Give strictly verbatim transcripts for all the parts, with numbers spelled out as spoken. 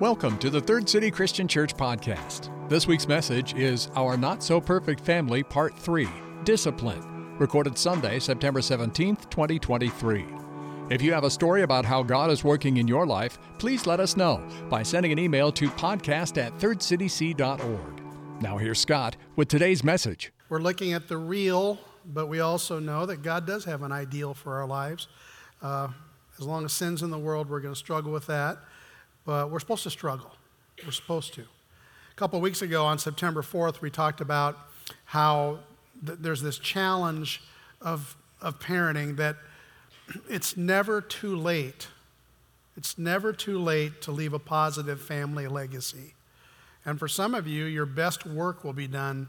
Welcome to the Third City Christian Church podcast. This week's message is Our Not So Perfect Family, Part three, Discipline, recorded Sunday, September seventeenth, twenty twenty-three. If you have a story about how God is working in your life, please let us know by sending an email to podcast at third city c dot org. Now here's Scott with today's message. We're looking at the real, but we also know that God does have an ideal for our lives. Uh, as long as sin's in the world, we're going to struggle with that. But we're supposed to struggle. We're supposed to. A couple of weeks ago on September fourth, we talked about how th- there's this challenge of, of parenting that it's never too late. It's never too late to leave a positive family legacy. And for some of you, your best work will be done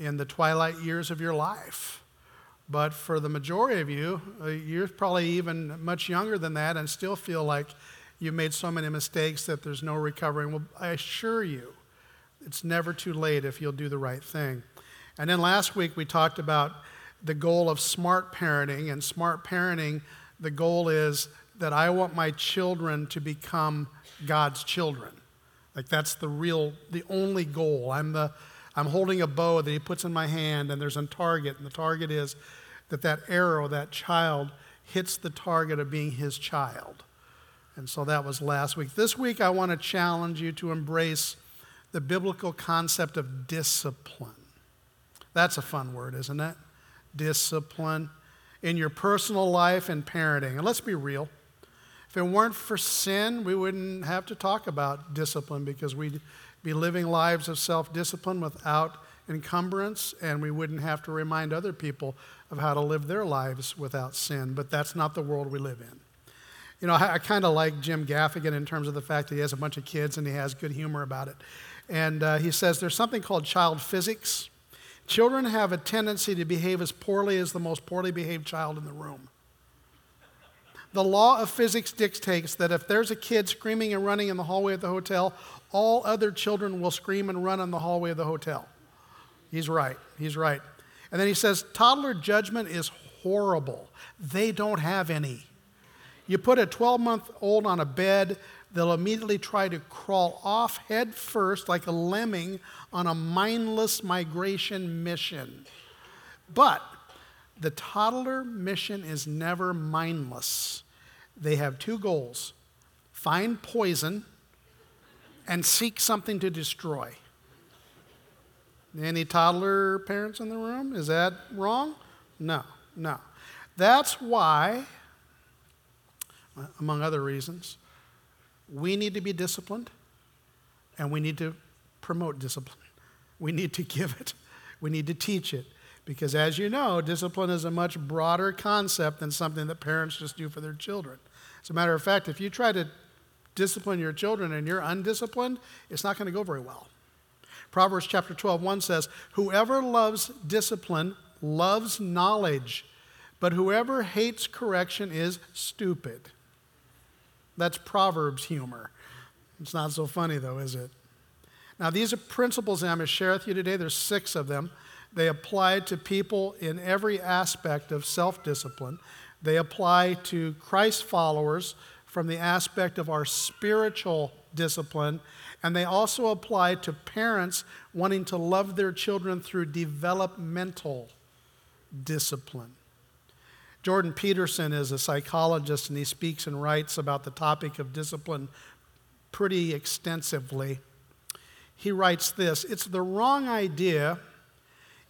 in the twilight years of your life. But for the majority of you, you're probably even much younger than that and still feel like you made so many mistakes that there's no recovering. Well, I assure you, it's never too late if you'll do the right thing. And then last week we talked about the goal of smart parenting, and smart parenting, the goal is that I want my children to become God's children. Like that's the real, the only goal. I'm the, I'm holding a bow that he puts in my hand, and there's a target, and the target is that that arrow, that child, hits the target of being his child. And so that was last week. This week, I want to challenge you to embrace the biblical concept of discipline. That's a fun word, isn't it? Discipline in your personal life and parenting. And let's be real. If it weren't for sin, we wouldn't have to talk about discipline because we'd be living lives of self-discipline without encumbrance, and we wouldn't have to remind other people of how to live their lives without sin. But that's not the world we live in. You know, I, I kind of like Jim Gaffigan in terms of the fact that he has a bunch of kids and he has good humor about it. And uh, he says there's something called child physics. Children have a tendency to behave as poorly as the most poorly behaved child in the room. The law of physics dictates that if there's a kid screaming and running in the hallway at the hotel, all other children will scream and run in the hallway of the hotel. He's right. He's right. And then he says, toddler judgment is horrible. They don't have any. You put a twelve-month-old on a bed, they'll immediately try to crawl off head first like a lemming on a mindless migration mission. But the toddler mission is never mindless. They have two goals: find poison and seek something to destroy. Any toddler parents in the room? Is that wrong? No, no. That's why, among other reasons, we need to be disciplined, and we need to promote discipline. We need to give it. We need to teach it. Because as you know, discipline is a much broader concept than something that parents just do for their children. As a matter of fact, if you try to discipline your children and you're undisciplined, it's not going to go very well. Proverbs chapter twelve, one says, "Whoever loves discipline loves knowledge, but whoever hates correction is stupid." That's Proverbs humor. It's not so funny, though, is it? Now, these are principles that I'm going to share with you today. There's six of them. They apply to people in every aspect of self-discipline. They apply to Christ followers from the aspect of our spiritual discipline. And they also apply to parents wanting to love their children through developmental discipline. Jordan Peterson is a psychologist, and he speaks and writes about the topic of discipline pretty extensively. He writes this: "It's the wrong idea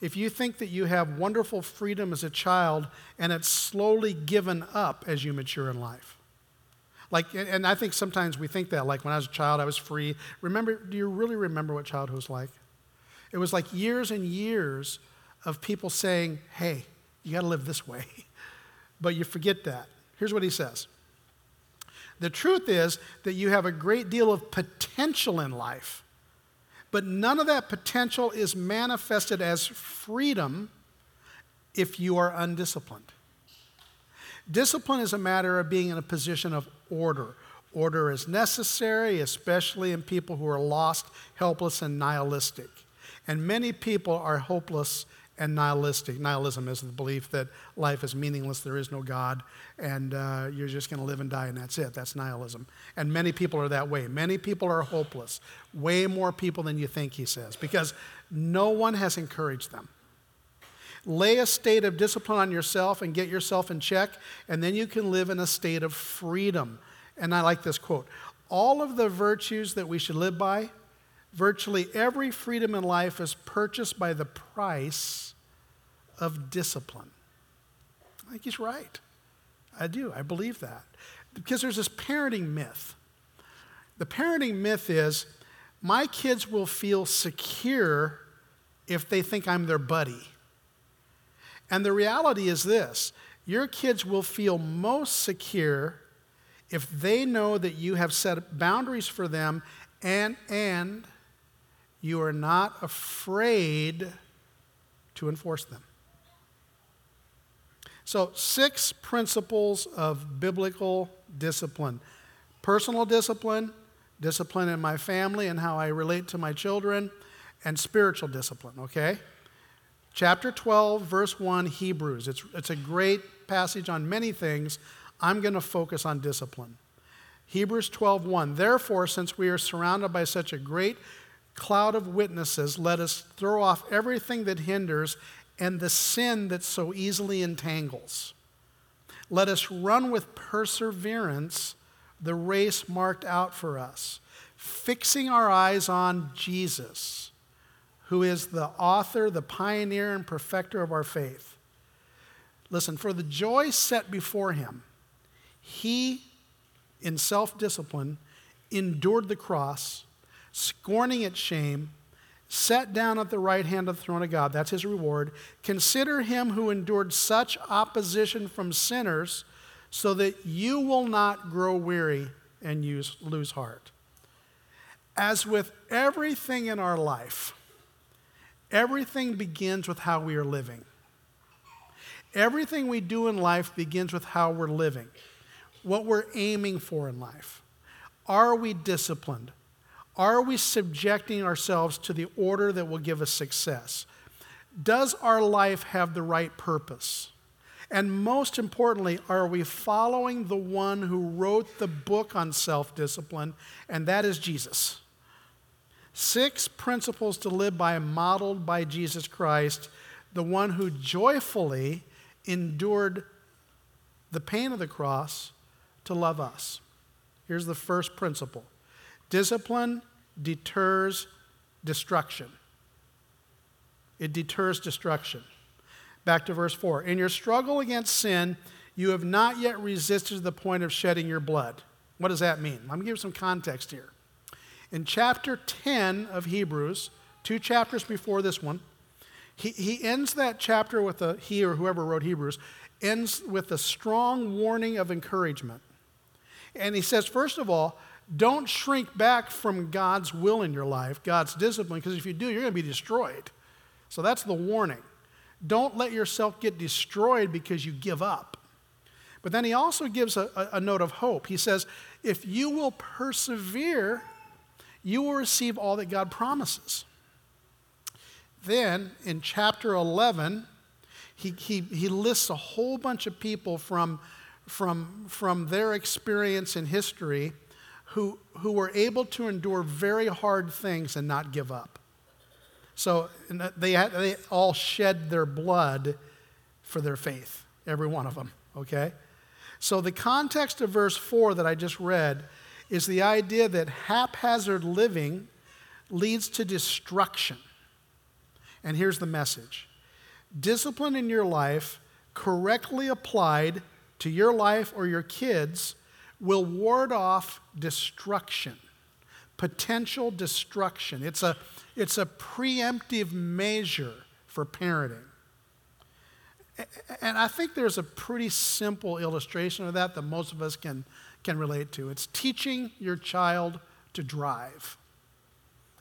if you think that you have wonderful freedom as a child and it's slowly given up as you mature in life." Like, and I think sometimes we think that, like when I was a child, I was free. Remember, do you really remember what childhood was like? It was like years and years of people saying, "Hey, you got to live this way." But you forget that. Here's what he says: "The truth is that you have a great deal of potential in life, but none of that potential is manifested as freedom if you are undisciplined. Discipline is a matter of being in a position of order. Order is necessary, especially in people who are lost, helpless, and nihilistic. And many people are hopeless and nihilistic. Nihilism is the belief that life is meaningless, there is no God, and uh, you're just going to live and die, and that's it. That's nihilism. And many people are that way. Many people are hopeless. Way more people than you think, he says, because no one has encouraged them. Lay a state of discipline on yourself and get yourself in check, and then you can live in a state of freedom. And I like this quote. All of the virtues that we should live by, virtually every freedom in life is purchased by the price of discipline. I think he's right. I do. I believe that. Because there's this parenting myth. The parenting myth is, my kids will feel secure if they think I'm their buddy. And the reality is this, your kids will feel most secure if they know that you have set boundaries for them and and you are not afraid to enforce them. So six principles of biblical discipline. Personal discipline, discipline in my family and how I relate to my children, and spiritual discipline, okay? Chapter twelve, verse one, Hebrews. It's, it's a great passage on many things. I'm going to focus on discipline. Hebrews twelve one. Therefore, since we are surrounded by such a great cloud of witnesses, let us throw off everything that hinders and the sin that so easily entangles. Let us run with perseverance the race marked out for us, fixing our eyes on Jesus, who is the author, the pioneer, and perfecter of our faith. Listen, for the joy set before him, he, in self-discipline, endured the cross, scorning its shame, sat down at the right hand of the throne of God. That's his reward. Consider him who endured such opposition from sinners, so that you will not grow weary and use, lose heart. As with everything in our life, everything begins with how we are living. Everything we do in life begins with how we're living, what we're aiming for in life. Are we disciplined? Are we subjecting ourselves to the order that will give us success? Does our life have the right purpose? And most importantly, are we following the one who wrote the book on self-discipline, and that is Jesus? Six principles to live by, modeled by Jesus Christ, the one who joyfully endured the pain of the cross to love us. Here's the first principle. Discipline deters destruction. It deters destruction. Back to verse four. In your struggle against sin, you have not yet resisted to the point of shedding your blood. What does that mean? I'm going to give you some context here. In chapter ten of Hebrews, two chapters before this one, he, he ends that chapter with a, he or whoever wrote Hebrews, ends with a strong warning of encouragement. And he says, first of all, don't shrink back from God's will in your life, God's discipline, because if you do, you're going to be destroyed. So that's the warning. Don't let yourself get destroyed because you give up. But then he also gives a, a, a note of hope. He says, if you will persevere, you will receive all that God promises. Then, in chapter eleven, he, he, he lists a whole bunch of people from, from, from their experience in history who, who were able to endure very hard things and not give up. So they, had, they all shed their blood for their faith, every one of them, okay? So the context of verse four that I just read is the idea that haphazard living leads to destruction. And here's the message. Discipline in your life, correctly applied to your life or your kids, will ward off destruction, potential destruction. It's a, it's a preemptive measure for parenting. And I think there's a pretty simple illustration of that that most of us can can relate to. It's teaching your child to drive.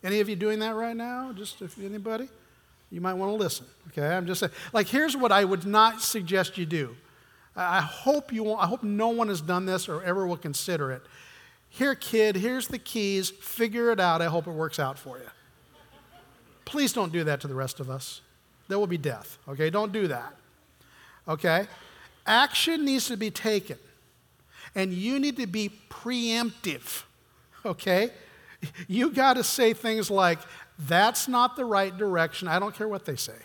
Any of you doing that right now? Just if anybody? You might want to listen, okay? I'm just saying, like, here's what I would not suggest you do. I hope you won't, I hope no one has done this or ever will consider it. Here, kid, here's the keys. Figure it out. I hope it works out for you. Please don't do that to the rest of us. there will be death. Okay, don't do that. Okay? Action needs to be taken. And you need to be preemptive. Okay? You got to say things like, that's not the right direction. I don't care what they say.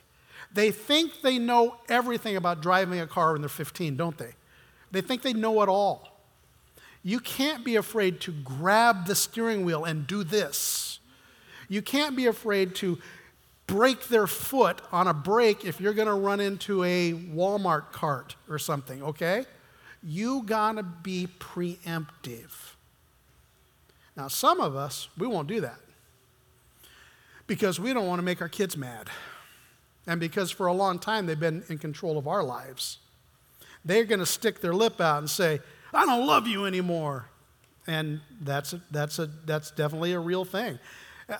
They think they know everything about driving a car when they're fifteen, don't they? They think they know it all. You can't be afraid to grab the steering wheel and do this. You can't be afraid to break their foot on a brake if you're going to run into a Walmart cart or something, okay? You got to be preemptive. Now, some of us, we won't do that because we don't want to make our kids mad. And because for a long time they've been in control of our lives. They're going to stick their lip out and say, I don't love you anymore. And that's a, that's a, that's definitely a real thing.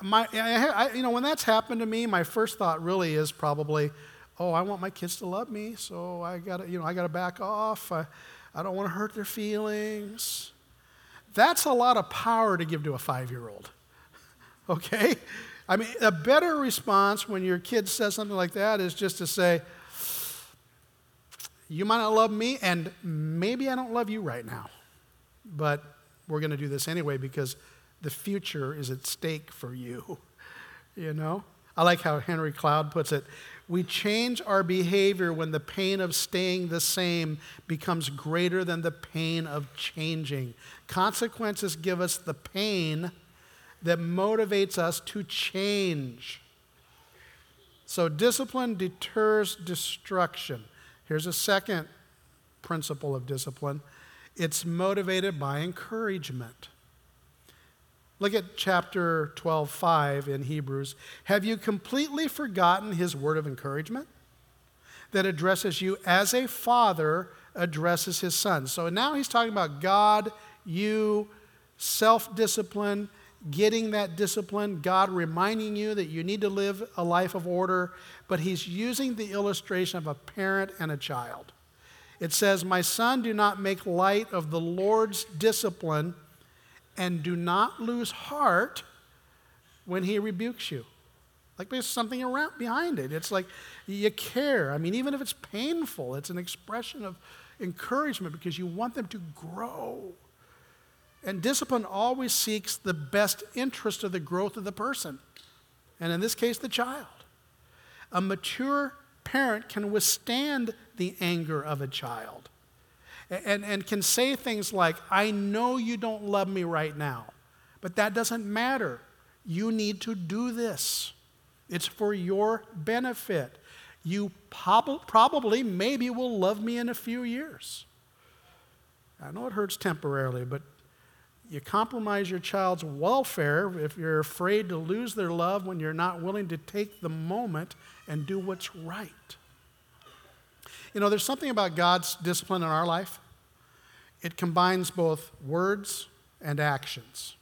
My, I, I, you know, when that's happened to me, my first thought really is probably, oh, I want my kids to love me, so I gotta, you know, I gotta back off. I, I don't want to hurt their feelings. That's a lot of power to give to a five-year-old, okay? I mean, a better response when your kid says something like that is just to say, you might not love me, and maybe I don't love you right now, but we're going to do this anyway because the future is at stake for you, you know? I like how Henry Cloud puts it. We change our behavior when the pain of staying the same becomes greater than the pain of changing. Consequences give us the pain that motivates us to change. So discipline deters destruction. Here's a second principle of discipline. It's motivated by encouragement. Look at chapter twelve, five in Hebrews. Have you completely forgotten his word of encouragement that addresses you as a father addresses his son? So now he's talking about God, you, self-discipline, getting that discipline, God reminding you that you need to live a life of order, but he's using the illustration of a parent and a child. It says, my son, do not make light of the Lord's discipline, and do not lose heart when he rebukes you. Like there's something around behind it. It's like you care. I mean, even if it's painful, it's an expression of encouragement because you want them to grow. And discipline always seeks the best interest of the growth of the person, and in this case, the child. A mature parent can withstand the anger of a child. And, and can say things like, I know you don't love me right now, but that doesn't matter. You need to do this. It's for your benefit. You prob- probably, maybe will love me in a few years. I know it hurts temporarily, but you compromise your child's welfare if you're afraid to lose their love when you're not willing to take the moment and do what's right. You know, there's something about God's discipline in our life. It combines both words and actions.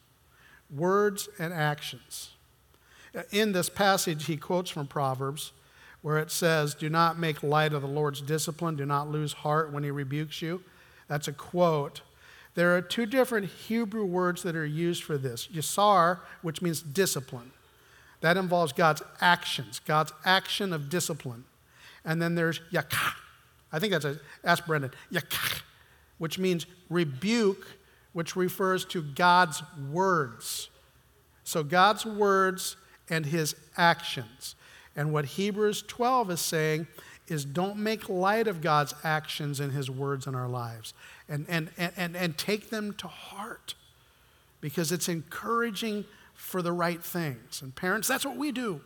Words and actions. In this passage, he quotes from Proverbs where it says, do not make light of the Lord's discipline. Do not lose heart when he rebukes you. That's a quote. There are two different Hebrew words that are used for this. Yasar, which means discipline. That involves God's actions, God's action of discipline. And then there's yakah. I think that's a, ask Brendan, yakah, which means rebuke, which refers to God's words. So God's words and his actions. And what Hebrews twelve is saying is don't make light of God's actions and his words in our lives. And, and, and, and, and take them to heart because it's encouraging for the right things. And parents, that's what we do.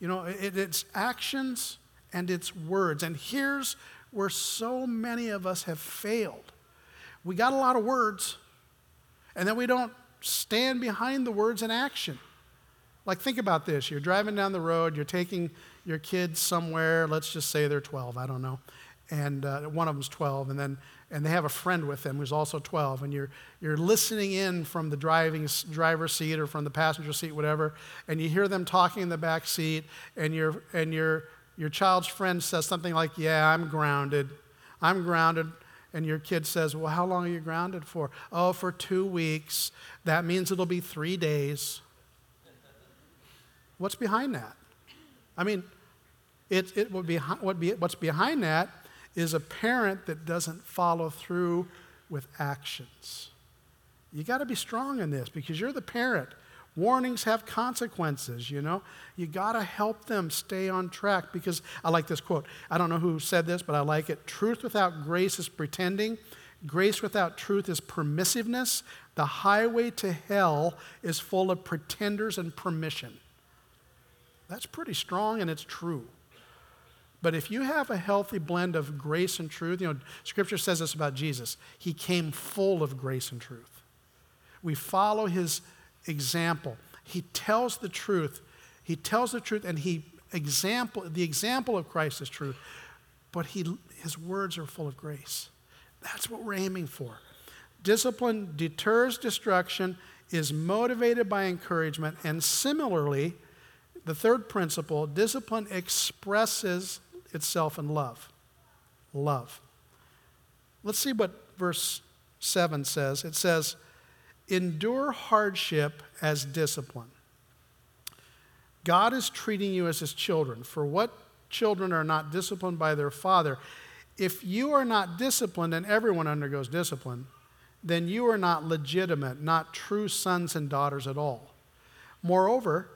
You know, it, it's actions and it's words. And here's where so many of us have failed. We got a lot of words, and then we don't stand behind the words in action. Like, think about this. You're driving down the road. You're taking your kids somewhere. Let's just say they're twelve. I don't know. And uh, one of them's twelve, and then and they have a friend with them who's also twelve, and you're you're listening in from the driving driver's seat or from the passenger seat, whatever, and you hear them talking in the back seat, and you're and you're your child's friend says something like, yeah, I'm grounded. I'm grounded. And your kid says, well, how long are you grounded for? Oh, for two weeks. That means it'll be three days. What's behind that? I mean, It, it would be, what be, what's behind that is a parent that doesn't follow through with actions. You got to be strong in this because you're the parent. Warnings have consequences, you know. You got to help them stay on track because I like this quote. I don't know who said this, but I like it. Truth without grace is pretending. Grace without truth is permissiveness. The highway to hell is full of pretenders and permission. That's pretty strong and it's true. But if you have a healthy blend of grace and truth, you know, Scripture says this about Jesus. He came full of grace and truth. We follow his example. He tells the truth. He tells the truth and he example the example of Christ is truth. But he his words are full of grace. That's what we're aiming for. Discipline deters destruction, is motivated by encouragement, and similarly, the third principle, discipline expresses itself in love. Love. Let's see what verse seven says. It says, endure hardship as discipline. God is treating you as his children. For what children are not disciplined by their father? If you are not disciplined, and everyone undergoes discipline, then you are not legitimate, not true sons and daughters at all. Moreover,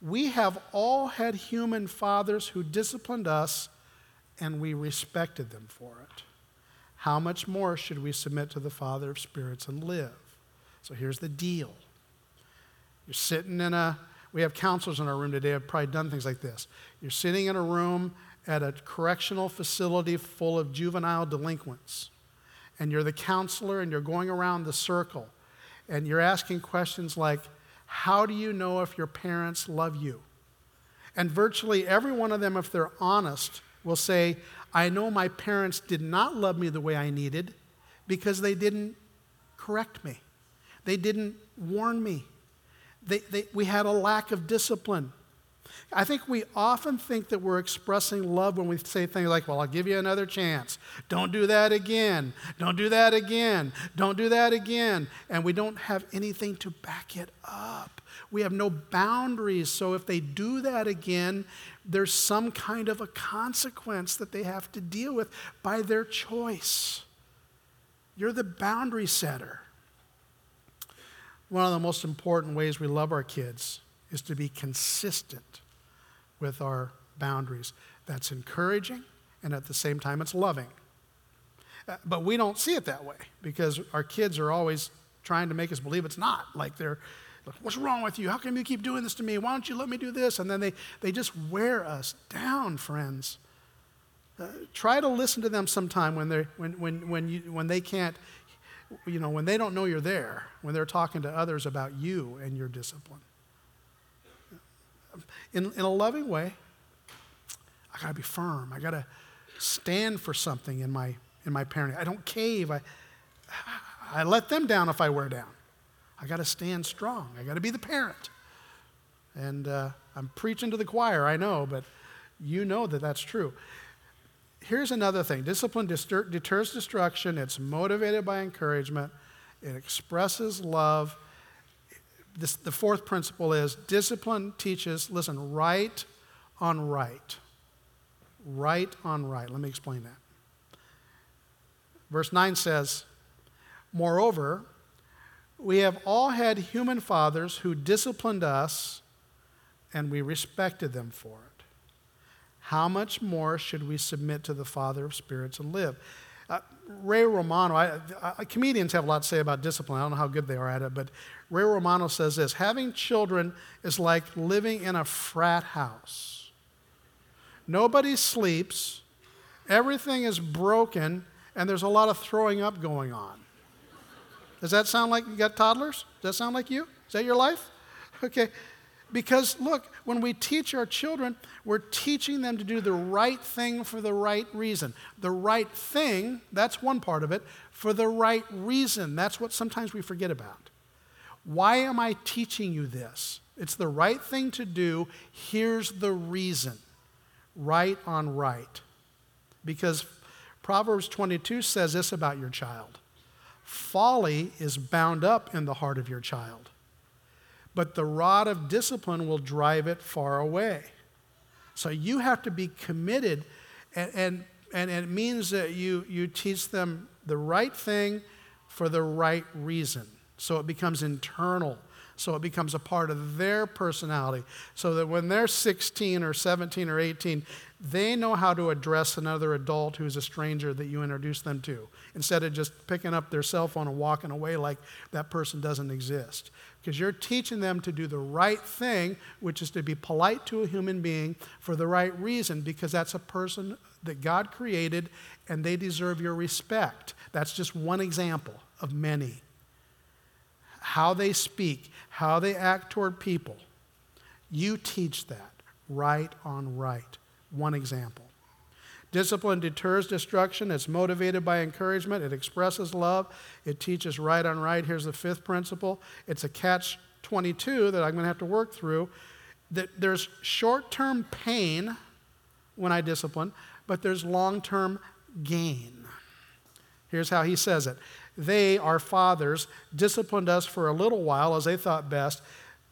we have all had human fathers who disciplined us, and we respected them for it. How much more should we submit to the Father of spirits and live? So here's the deal. You're sitting in a, we have counselors in our room today. I've probably done things like this. You're sitting in a room at a correctional facility full of juvenile delinquents, and you're the counselor, and you're going around the circle, and you're asking questions like, how do you know if your parents love you? And virtually every one of them, if they're honest, will say, I know my parents did not love me the way I needed because they didn't correct me. They didn't warn me. They, they, we had a lack of discipline. I think we often think that we're expressing love when we say things like, well, I'll give you another chance. Don't do that again. Don't do that again. Don't do that again. And we don't have anything to back it up. We have no boundaries. So if they do that again, there's some kind of a consequence that they have to deal with by their choice. You're the boundary setter. One of the most important ways we love our kids is to be consistent with our boundaries. That's encouraging, and at the same time, it's loving. Uh, but we don't see it that way because our kids are always trying to make us believe it's not. Like they're, like, what's wrong with you? How come you keep doing this to me? Why don't you let me do this? And then they, they just wear us down, friends. Uh, try to listen to them sometime when they when when when you when they can't, you know, when they don't know you're there, when they're talking to others about you and your discipline. In, in a loving way, I gotta be firm. I gotta stand for something in my in my parenting. I don't cave. I I let them down if I wear down. I gotta stand strong. I gotta be the parent. And uh, I'm preaching to the choir. I know, but you know that that's true. Here's another thing: discipline distur- deters destruction. It's motivated by encouragement. It expresses love. This, the fourth principle is discipline teaches, listen, right on right. Right on right. Let me explain that. Verse nine says, moreover, we have all had human fathers who disciplined us, and we respected them for it. How much more should we submit to the Father of spirits and live? Uh, Ray Romano, I, I, comedians have a lot to say about discipline. I don't know how good they are at it, but Ray Romano says this: having children is like living in a frat house. Nobody sleeps, everything is broken, and there's a lot of throwing up going on. Does that sound like you got toddlers? Does that sound like you? Is that your life? Okay. Because look, when we teach our children, we're teaching them to do the right thing for the right reason. The right thing, that's one part of it, for the right reason. That's what sometimes we forget about. Why am I teaching you this? It's the right thing to do. Here's the reason. Right on right. Because Proverbs twenty-two says this about your child. Folly is bound up in the heart of your child, but the rod of discipline will drive it far away. So you have to be committed, and and, and it means that you, you teach them the right thing for the right reason. So it becomes internal. So it becomes a part of their personality. So that when they're sixteen or seventeen or eighteen, they know how to address another adult who's a stranger that you introduce them to, instead of just picking up their cell phone and walking away like that person doesn't exist. Because you're teaching them to do the right thing, which is to be polite to a human being for the right reason, because that's a person that God created and they deserve your respect. That's just one example of many. How they speak, how they act toward people. You teach that right on right. One example. Discipline deters destruction. It's motivated by encouragement. It expresses love. It teaches right on right. Here's the fifth principle. It's a catch twenty-two that I'm going to have to work through. That there's short-term pain when I discipline, but there's long-term gain. Here's how he says it. They, our fathers, disciplined us for a little while as they thought best,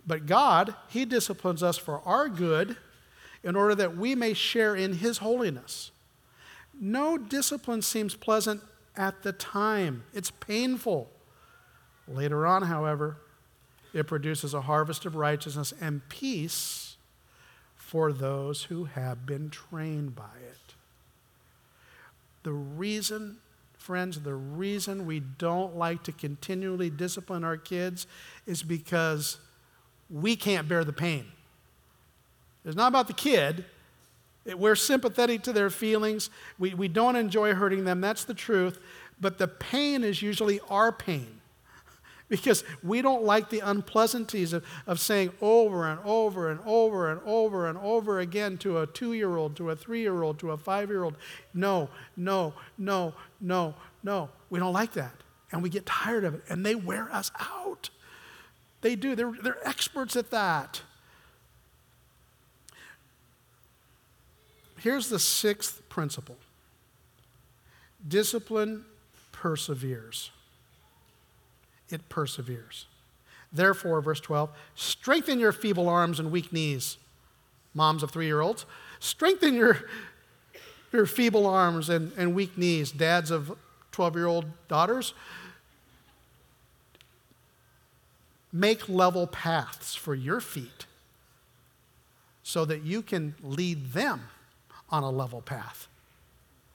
but God, He disciplines us for our good in order that we may share in His holiness. No discipline seems pleasant at the time. It's painful. Later on, however, it produces a harvest of righteousness and peace for those who have been trained by it. The reason Friends, the reason we don't like to continually discipline our kids is because we can't bear the pain. It's not about the kid. It, we're sympathetic to their feelings. We, we don't enjoy hurting them. That's the truth. But the pain is usually our pain, because we don't like the unpleasantries of, of saying over and over and over and over and over again to a two-year-old, to a three-year-old, to a five-year-old, no, no, no, no, no. We don't like that. And we get tired of it. And they wear us out. They do. They're, they're experts at that. Here's the sixth principle. Discipline perseveres. It perseveres. Therefore, verse twelve, strengthen your feeble arms and weak knees. Moms of three-year-olds, strengthen your, your feeble arms and, and weak knees. Dads of twelve-year-old daughters, make level paths for your feet so that you can lead them on a level path,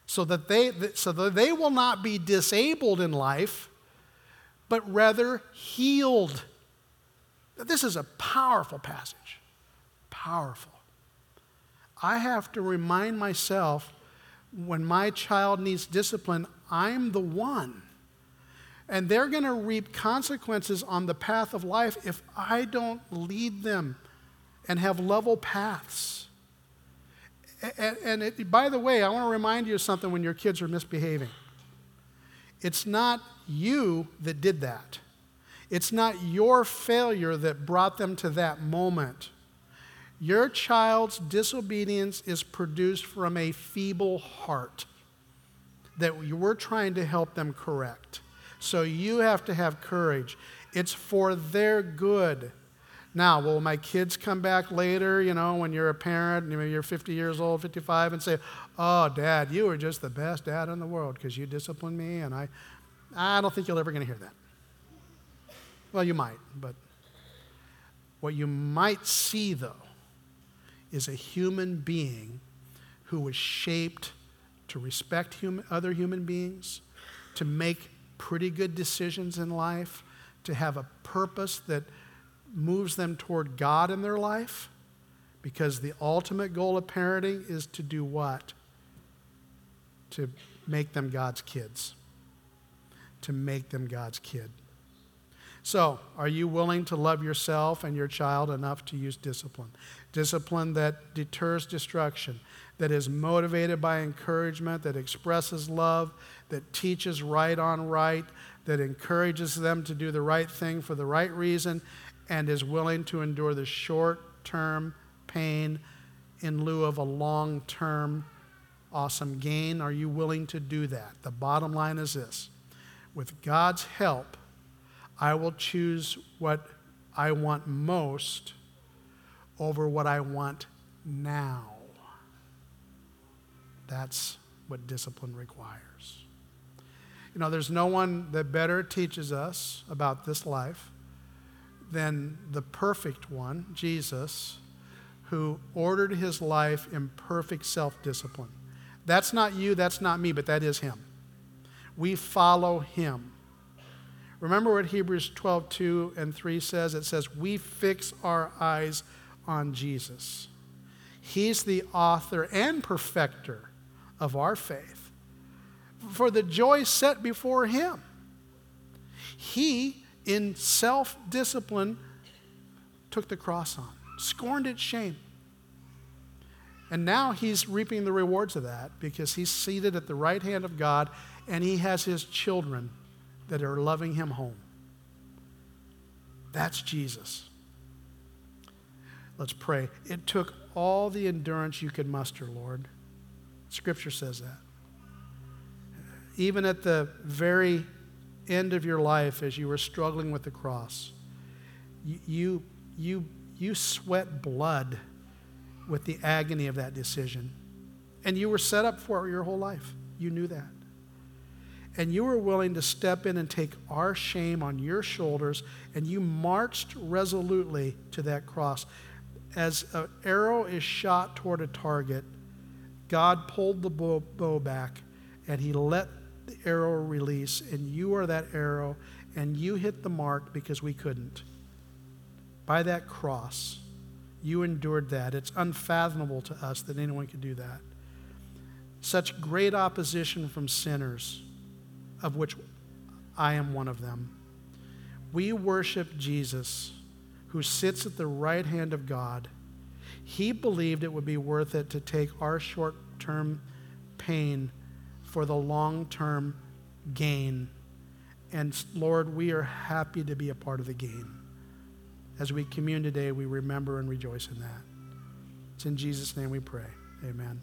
so that they, so that they will not be disabled in life, but rather healed. This is a powerful passage. Powerful. I have to remind myself, when my child needs discipline, I'm the one. And they're going to reap consequences on the path of life if I don't lead them and have level paths. And, and it, by the way, I want to remind you of something when your kids are misbehaving. It's not you that did that. It's not your failure that brought them to that moment. Your child's disobedience is produced from a feeble heart that you were trying to help them correct. So you have to have courage. It's for their good. Now, will my kids come back later, you know, when you're a parent, maybe you're fifty years old, fifty-five, and say, oh, Dad, you were just the best dad in the world because you disciplined me, and I I don't think you're ever going to hear that. Well, you might, but what you might see, though, is a human being who was shaped to respect human, other human beings, to make pretty good decisions in life, to have a purpose that moves them toward God in their life, because the ultimate goal of parenting is to do what? To make them God's kids. To make them God's kid. So, are you willing to love yourself and your child enough to use discipline? Discipline that deters destruction, that is motivated by encouragement, that expresses love, that teaches right on right, that encourages them to do the right thing for the right reason, and is willing to endure the short-term pain in lieu of a long-term awesome gain. Are you willing to do that? The bottom line is this. With God's help, I will choose what I want most over what I want now. That's what discipline requires. You know, there's no one that better teaches us about this life than the perfect one, Jesus, who ordered his life in perfect self-discipline. That's not you, that's not me, but that is him. We follow him. Remember what Hebrews twelve, two and three says? It says, we fix our eyes on Jesus. He's the author and perfecter of our faith. For the joy set before him, he, in self-discipline, took the cross on, scorned its shame. And now he's reaping the rewards of that because he's seated at the right hand of God and he has his children that are loving him home. That's Jesus. Let's pray. It took all the endurance you could muster, Lord. Scripture says that. Even at the very end of your life, as you were struggling with the cross, you, you, you sweat blood with the agony of that decision. And you were set up for it your whole life. You knew that. And you were willing to step in and take our shame on your shoulders, and you marched resolutely to that cross. As an arrow is shot toward a target, God pulled the bow back, and he let the arrow release, and you are that arrow, and you hit the mark because we couldn't. By that cross, you endured that. It's unfathomable to us that anyone could do that. Such great opposition from sinners, of which I am one of them. We worship Jesus, who sits at the right hand of God. He believed it would be worth it to take our short-term pain for the long-term gain. And Lord, we are happy to be a part of the gain. As we commune today, we remember and rejoice in that. It's in Jesus' name we pray. Amen.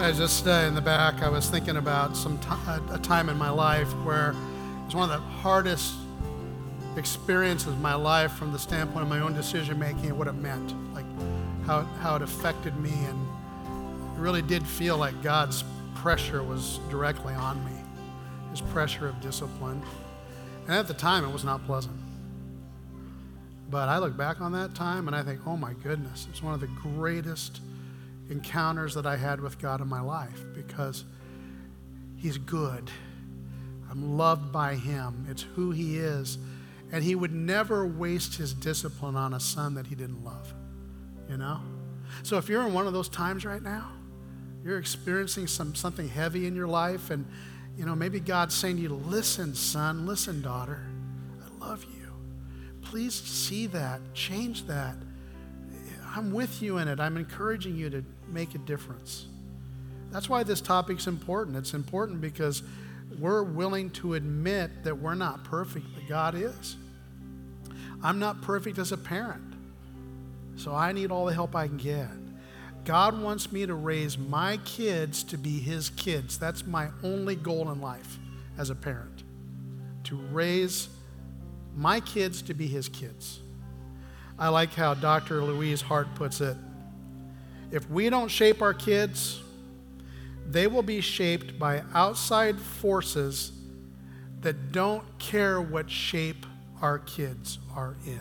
I just uh, in the back, I was thinking about some t- a time in my life where it was one of the hardest experiences of my life from the standpoint of my own decision-making and what it meant, like how, how it affected me, and it really did feel like God's pressure was directly on me, his pressure of discipline. And at the time, it was not pleasant. But I look back on that time and I think, oh my goodness, it's one of the greatest encounters that I had with God in my life, because he's good. I'm loved by him. It's who he is. And he would never waste his discipline on a son that he didn't love, you know? So if you're in one of those times right now, you're experiencing some something heavy in your life, and you know, maybe God's saying to you, listen, son, listen, daughter, I love you. Please see that, change that. I'm with you in it. I'm encouraging you to make a difference. That's why this topic's important. It's important because we're willing to admit that we're not perfect, but God is. I'm not perfect as a parent, so I need all the help I can get. God wants me to raise my kids to be his kids. That's my only goal in life as a parent, to raise my kids to be his kids. I like how Doctor Louise Hart puts it. If we don't shape our kids, they will be shaped by outside forces that don't care what shape our kids are in.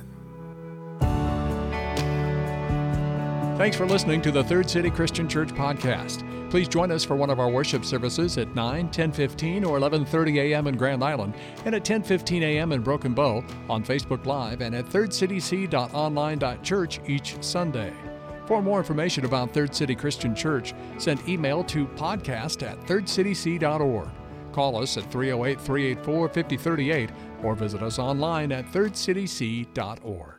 Thanks for listening to the Third City Christian Church podcast. Please join us for one of our worship services at nine, ten fifteen, or eleven thirty a.m. in Grand Island, and at ten fifteen a.m. in Broken Bow, on Facebook Live, and at third city c dot online dot church each Sunday. For more information about Third City Christian Church, send email to podcast at third city c dot org. Call us at three oh eight, three eight four, five oh three eight or visit us online at third city c dot org.